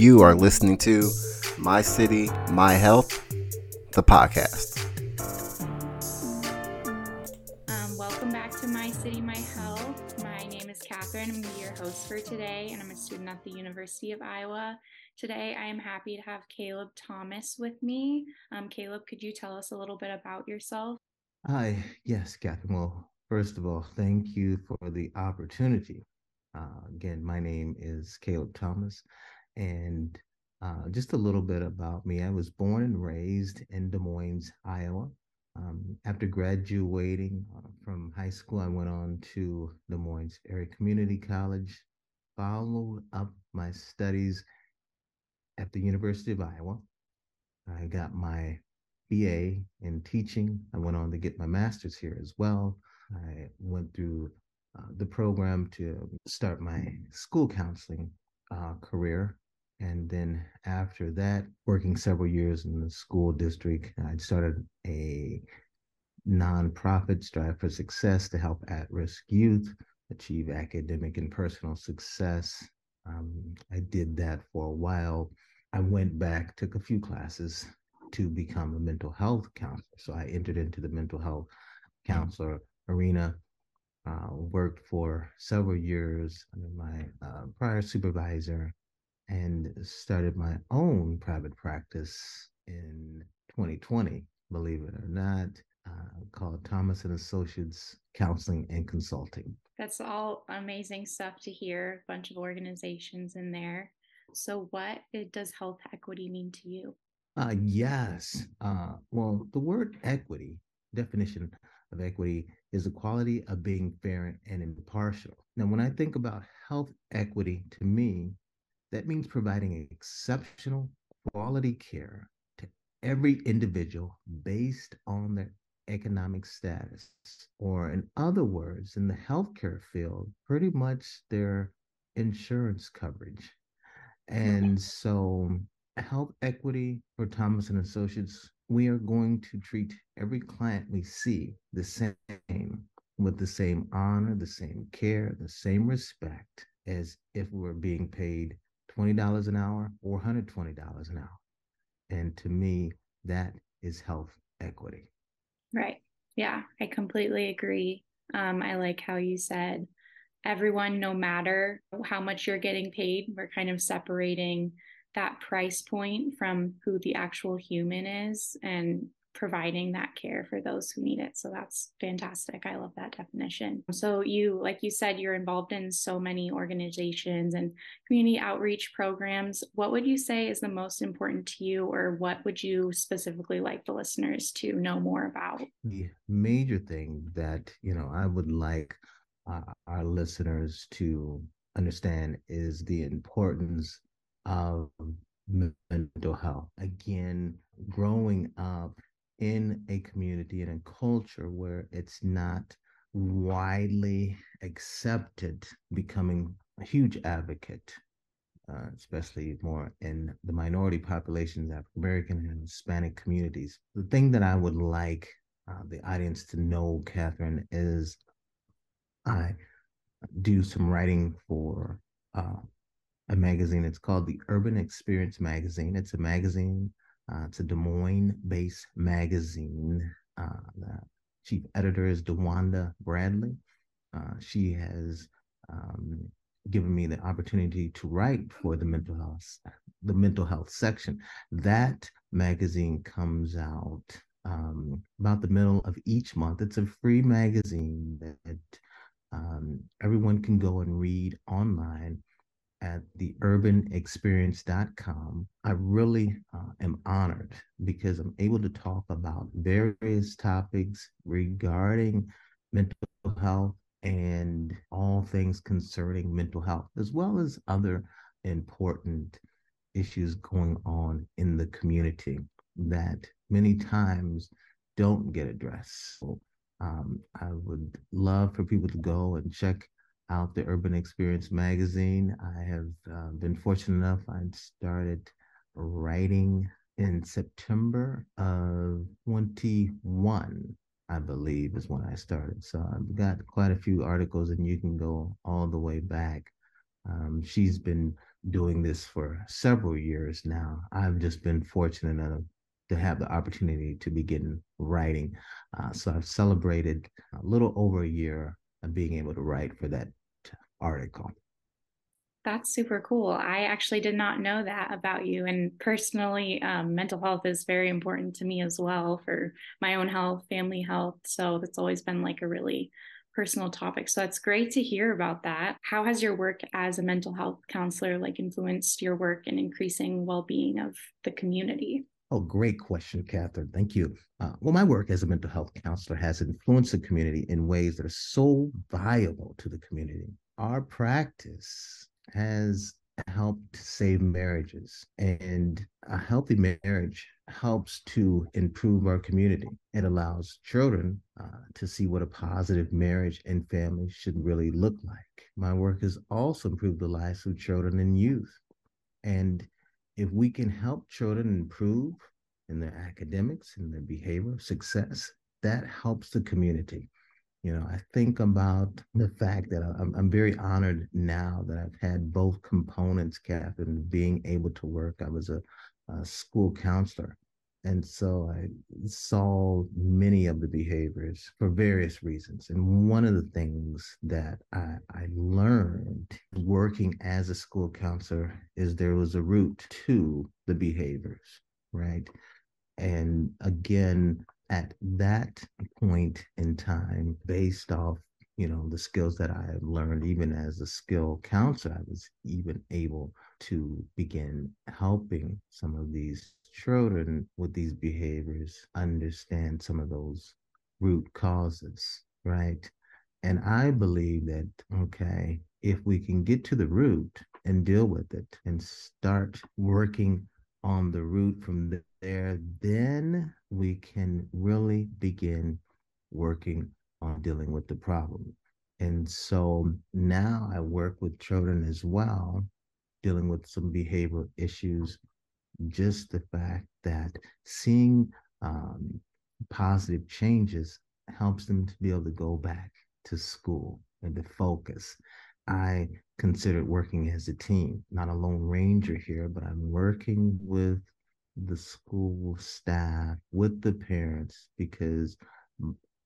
You are listening to My City, My Health, the podcast. Welcome back to My City, My Health. My name is Katherine. I'm going to be your host for today, and I'm a student at the University of Iowa. Today, I am happy to have Caleb Thomas with me. Caleb, could you tell us a little bit about yourself? Hi. Yes, Katherine. Well, first of all, thank you for the opportunity. Again, my name is Caleb Thomas, and just a little bit about me. I was born and raised in Des Moines, Iowa. After graduating from high school, I went on to Des Moines Area Community College, followed up my studies at the University of Iowa. I got my BA in teaching. I went on to get my master's here as well. I went through the program to start my school counseling career. And then after that, working several years in the school district, I started a nonprofit, Strive for Success, to help at-risk youth achieve academic and personal success. I did that for a while. I went back, took a few classes to become a mental health counselor. So I entered into the mental health counselor arena. Worked for several years under my prior supervisor, and started my own private practice in 2020, believe it or not, called Thomas and Associates Counseling and Consulting. That's all amazing stuff to hear, a bunch of organizations in there. So what does health equity mean to you? Yes. Well, the word equity, definition of equity, is the quality of being fair and impartial. Now, when I think about health equity, to me, that means providing exceptional quality care to every individual based on their economic status, or in other words, in the healthcare field, pretty much their insurance coverage. And so health equity for Thomas and Associates, we are going to treat every client we see the same, with the same honor, the same care, the same respect, as if we were being paid $20 an hour or $120 an hour. And to me, that is health equity. Right. Yeah, I completely agree. I like how you said everyone, no matter how much you're getting paid, we're kind of separating that price point from who the actual human is and providing that care for those who need it. So that's fantastic. I love that definition. So you, like you said, you're involved in so many organizations and community outreach programs. What would you say is the most important to you, or what would you specifically like the listeners to know more about? The major thing that, I would like our listeners to understand is the importance of mental health. Again, growing up in a community and a culture where it's not widely accepted, becoming a huge advocate, especially more in the minority populations, African-American and Hispanic communities. The thing that I would like the audience to know, Katherine, is I do some writing for a magazine. It's called the Urban Experience Magazine. It's a magazine. It's a Des Moines-based magazine. The chief editor is DeWanda Bradley. She has given me the opportunity to write for the mental health section. That magazine comes out about the middle of each month. It's a free magazine that everyone can go and read online at the urbanexperience.com. I really am honored because I'm able to talk about various topics regarding mental health and all things concerning mental health, as well as other important issues going on in the community that many times don't get addressed. So, I would love for people to go and check out the Urban Experience Magazine. I have been fortunate enough. I started writing in September of 21, I believe, is when I started. So I've got quite a few articles, and you can go all the way back She's been doing this for several years now. I've just been fortunate enough to have the opportunity to begin writing. So I've celebrated a little over a year of being able to write for that article. That's super cool. I actually did not know that about you. And personally, mental health is very important to me as well, for my own health, family health. So that's always been like a really personal topic. So it's great to hear about that. How has your work as a mental health counselor influenced your work in increasing well-being of the community? Oh, great question, Katherine. Thank you. Well, my work as a mental health counselor has influenced the community in ways that are so valuable to the community. Our practice has helped save marriages, and a healthy marriage helps to improve our community. It allows children to see what a positive marriage and family should really look like. My work has also improved the lives of children and youth. And if we can help children improve in their academics and their behavior, success, that helps the community. You know, I think about the fact that I'm very honored now that I've had both components, Katherine, being able to work. I was a school counselor, and so I saw many of the behaviors for various reasons. And one of the things that I learned working as a school counselor is there was a root to the behaviors, right? And again, at that point in time, based off, the skills that I have learned, even as a skill counselor, I was even able to begin helping some of these children with these behaviors understand some of those root causes, right? And I believe that, okay, if we can get to the root and deal with it and start working on the root from there, then we can really begin working on dealing with the problem. And so now I work with children as well, dealing with some behavioral issues. Just the fact that seeing positive changes helps them to be able to go back to school and to focus. I considered working as a team, not a lone ranger here, but I'm working with the school staff, with the parents, because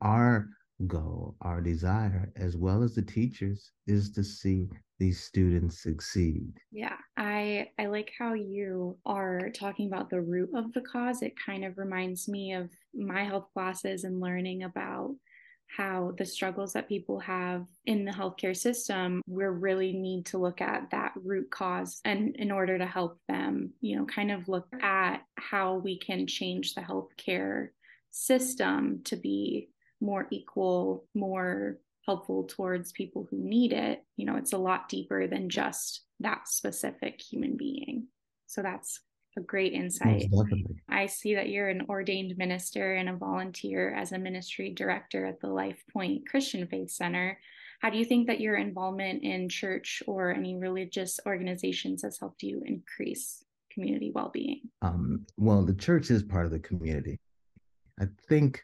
our goal, our desire, as well as the teachers, is to see these students succeed. Yeah, I like how you are talking about the root of the cause. It kind of reminds me of my health classes and learning about how the struggles that people have in the healthcare system, we really need to look at that root cause, and in order to help them, kind of look at how we can change the healthcare system to be more equal, more helpful towards people who need it. It's a lot deeper than just that specific human being. So that's a great insight. I see that you're an ordained minister and a volunteer as a ministry director at the LifePoint Christian Faith Center. How do you think that your involvement in church or any religious organizations has helped you increase community well-being? Well, the church is part of the community. I think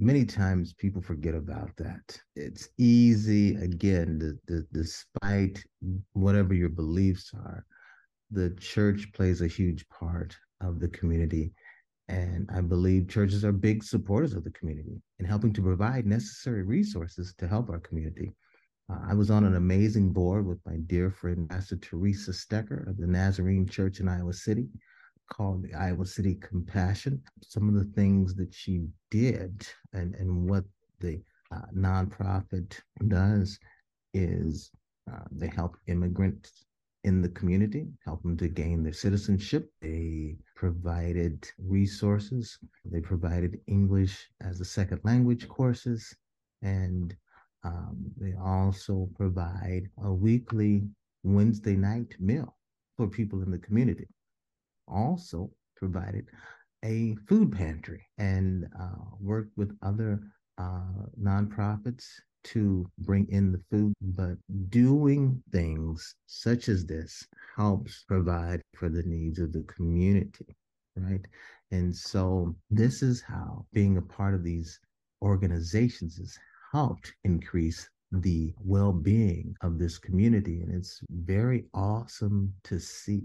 many times people forget about that. It's easy, again, despite whatever your beliefs are, the church plays a huge part of the community. And I believe churches are big supporters of the community and helping to provide necessary resources to help our community. I was on an amazing board with my dear friend, Pastor Teresa Stecker of the Nazarene Church in Iowa City, called the Iowa City Compassion. Some of the things that she did and what the nonprofit does is they help immigrants in the community, help them to gain their citizenship. They provided resources. They provided English as a second language courses. And they also provide a weekly Wednesday night meal for people in the community. Also provided a food pantry and worked with other nonprofits to bring in the food, but doing things such as this helps provide for the needs of the community, right? And so this is how being a part of these organizations has helped increase the well-being of this community. And it's very awesome to see.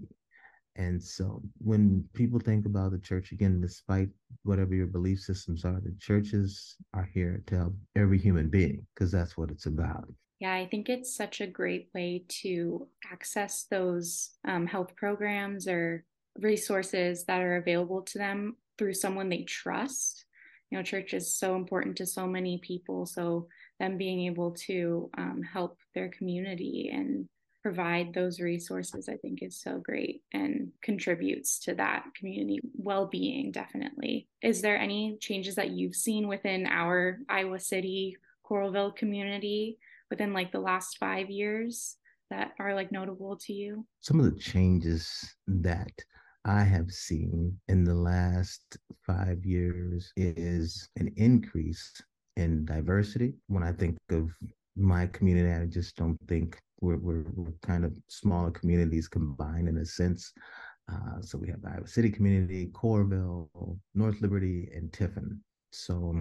And so when people think about the church, again, despite whatever your belief systems are, the churches are here to help every human being, because that's what it's about. Yeah, I think it's such a great way to access those health programs or resources that are available to them through someone they trust. You know, church is so important to so many people. So them being able to help their community and provide those resources, I think, is so great and contributes to that community well-being, definitely. Is there any changes that you've seen within our Iowa City, Coralville community within like the last 5 years that are like notable to you? Some of the changes that I have seen in the last 5 years is an increase in diversity. When I think of my community, I just don't think we're kind of smaller communities combined in a sense. So we have the Iowa City community, Coralville, North Liberty, and Tiffin. So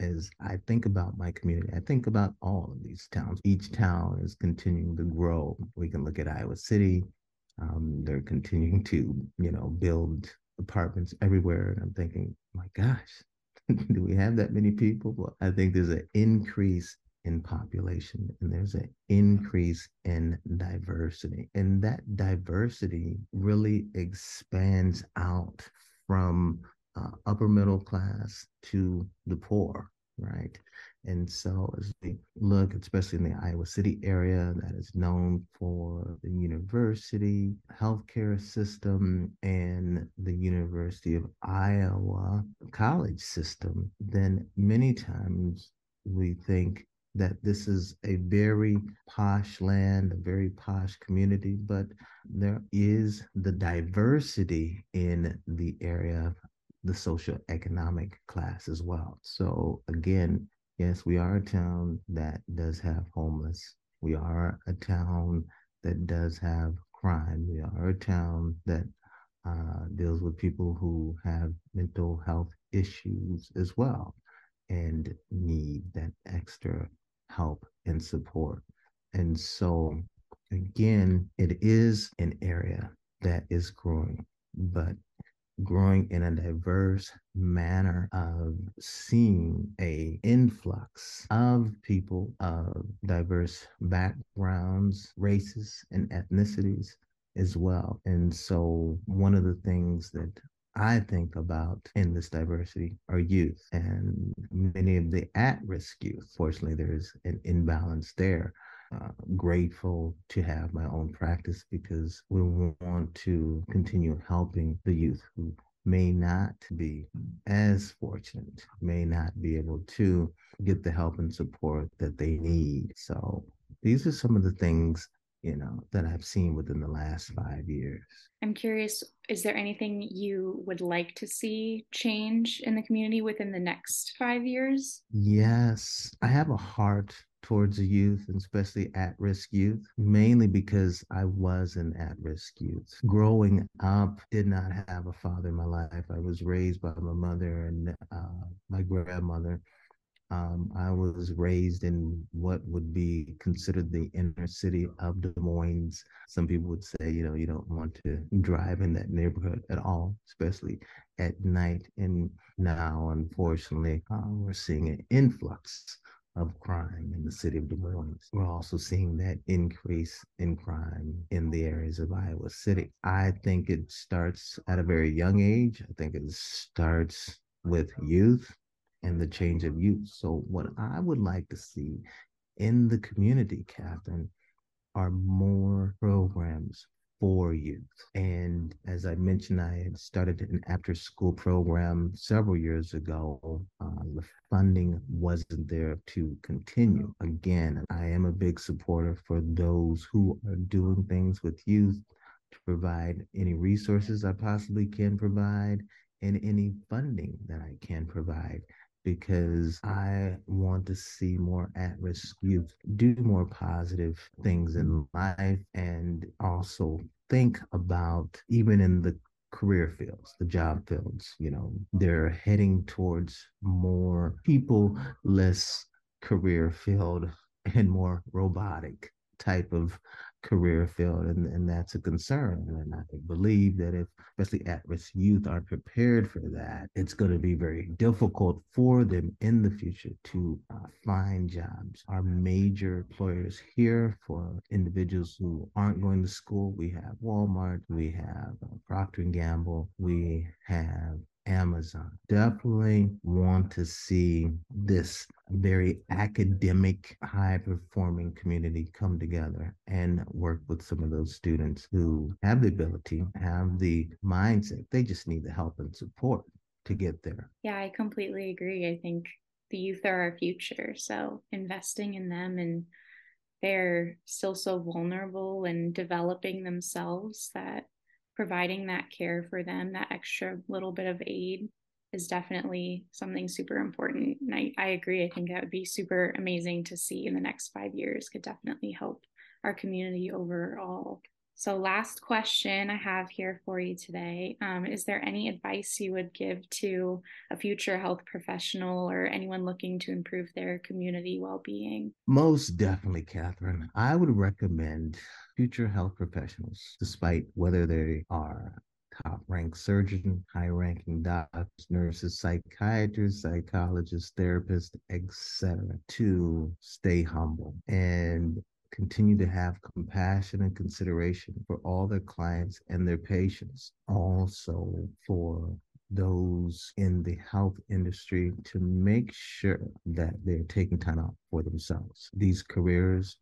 as I think about my community, I think about all of these towns. Each town is continuing to grow. We can look at Iowa City. They're continuing to, build apartments everywhere. And I'm thinking, my gosh, do we have that many people? Well, I think there's an increase in population, and there's an increase in diversity. And that diversity really expands out from upper middle class to the poor, right? And so as we look, especially in the Iowa City area that is known for the university, healthcare system, and the University of Iowa college system, then many times we think that this is a very posh land, a very posh community, but there is the diversity in the area of the socioeconomic class as well. So again, yes, we are a town that does have homeless. We are a town that does have crime. We are a town that deals with people who have mental health issues as well and need that extra help and support. And so again, it is an area that is growing, but growing in a diverse manner of seeing a influx of people of diverse backgrounds, races, and ethnicities as well. And so one of the things that I think about in this diversity are youth and many of the at-risk youth. Fortunately, there is an imbalance there. Grateful to have my own practice because we want to continue helping the youth who may not be as fortunate, may not be able to get the help and support that they need. So these are some of the things, that I've seen within the last 5 years. I'm curious, is there anything you would like to see change in the community within the next 5 years? Yes, I have a heart towards the youth, and especially at-risk youth, mainly because I was an at-risk youth. Growing up, did not have a father in my life. I was raised by my mother and my grandmother. I was raised in what would be considered the inner city of Des Moines. Some people would say, you don't want to drive in that neighborhood at all, especially at night. And now, unfortunately, we're seeing an influx of crime in the city of Des Moines. We're also seeing that increase in crime in the areas of Iowa City. I think it starts at a very young age. I think it starts with youth and the change of youth. So what I would like to see in the community, Katherine, are more programs for youth. And as I mentioned, I had started an after-school program several years ago. The funding wasn't there to continue. Again, I am a big supporter for those who are doing things with youth to provide any resources I possibly can provide and any funding that I can provide, because I want to see more at-risk youth do more positive things in life and also think about, even in the career fields, the job fields, they're heading towards more people, less career field and more robotic type of career field. And that's a concern. And I believe that if especially at-risk youth aren't prepared for that, it's going to be very difficult for them in the future to find jobs. Our major employers here for individuals who aren't going to school, we have Walmart, we have Procter & Gamble, we have Amazon. Definitely want to see this very academic, high-performing community come together and work with some of those students who have the ability, have the mindset. They just need the help and support to get there. Yeah, I completely agree. I think the youth are our future. So investing in them, and they're still so vulnerable and developing themselves, that providing that care for them, that extra little bit of aid, is definitely something super important. And I agree. I think that would be super amazing to see in the next 5 years. Could definitely help our community overall. So last question I have here for you today. Is there any advice you would give to a future health professional or anyone looking to improve their community well-being? Most definitely, Katherine. I would recommend future health professionals, despite whether they are top-ranked surgeon, high-ranking doctors, nurses, psychiatrists, psychologists, therapists, etc., to stay humble and continue to have compassion and consideration for all their clients and their patients. Also for those in the health industry to make sure that they're taking time out for themselves. These careers,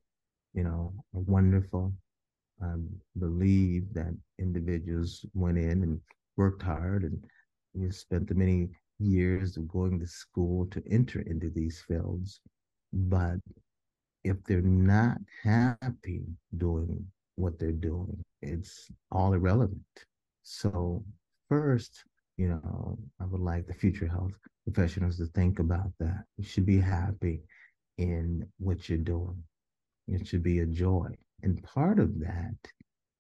are wonderful. I believe that individuals went in and worked hard and spent the many years of going to school to enter into these fields. But if they're not happy doing what they're doing, it's all irrelevant. So first, I would like the future health professionals to think about that. You should be happy in what you're doing. It should be a joy. And part of that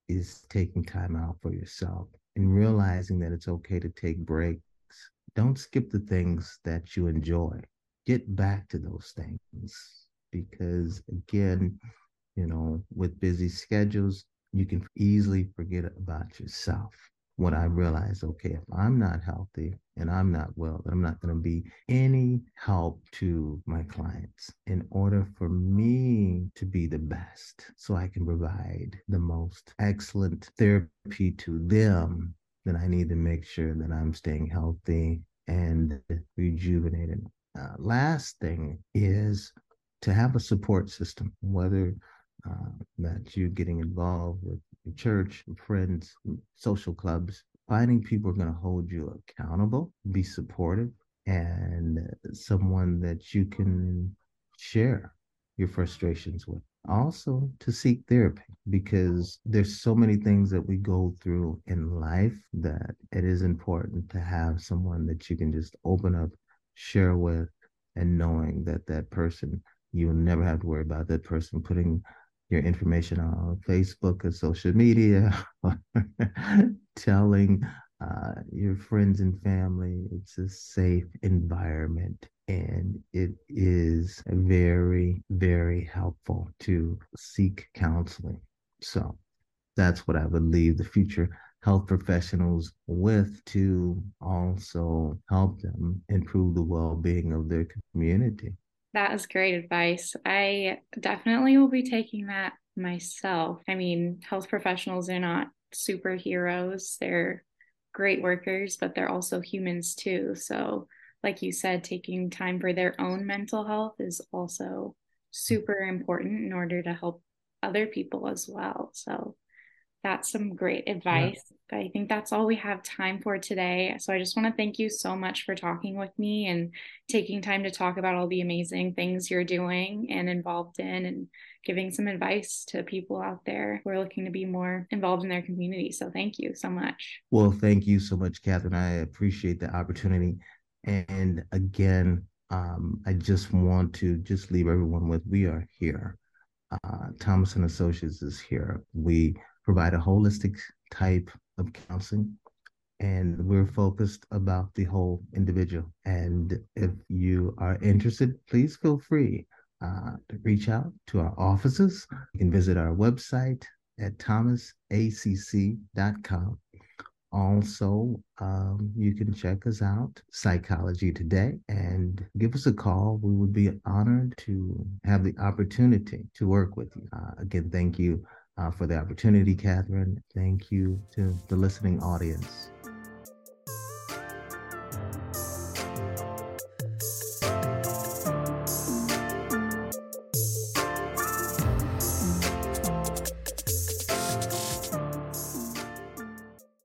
is taking time out for yourself and realizing that it's okay to take breaks. Don't skip the things that you enjoy. Get back to those things. Because again, with busy schedules, you can easily forget about yourself. When I realized, okay, if I'm not healthy and I'm not well, then I'm not going to be any help to my clients in order for me to be the best so I can provide the most excellent therapy to them, then I need to make sure that I'm staying healthy and rejuvenated. Last thing is to have a support system, whether that you're getting involved with your church, friends, social clubs, finding people who are going to hold you accountable, be supportive, and someone that you can share your frustrations with. Also to seek therapy, because there's so many things that we go through in life that it is important to have someone that you can just open up, share with, and knowing that that person, you'll never have to worry about that person putting your information on Facebook or social media or telling your friends and family. It's a safe environment, and it is very, very helpful to seek counseling. So that's what I would leave the future health professionals with, to also help them improve the well-being of their community. That is great advice. I definitely will be taking that myself. I mean, health professionals are not superheroes. They're great workers, but they're also humans too. So like you said, taking time for their own mental health is also super important in order to help other people as well. So that's some great advice. Yeah. I think that's all we have time for today. So I just want to thank you so much for talking with me and taking time to talk about all the amazing things you're doing and involved in, and giving some advice to people out there who are looking to be more involved in their community. So thank you so much. Well, thank you so much, Katherine. I appreciate the opportunity. And again, I just want to leave everyone with, we are here. Thomas and Associates is here. We provide a holistic type of counseling, and we're focused about the whole individual. And if you are interested, please feel free to reach out to our offices. You can visit our website at thomasacc.com. Also, you can check us out, Psychology Today, and give us a call. We would be honored to have the opportunity to work with you. Again, thank you for the opportunity, Katherine. Thank you to the listening audience.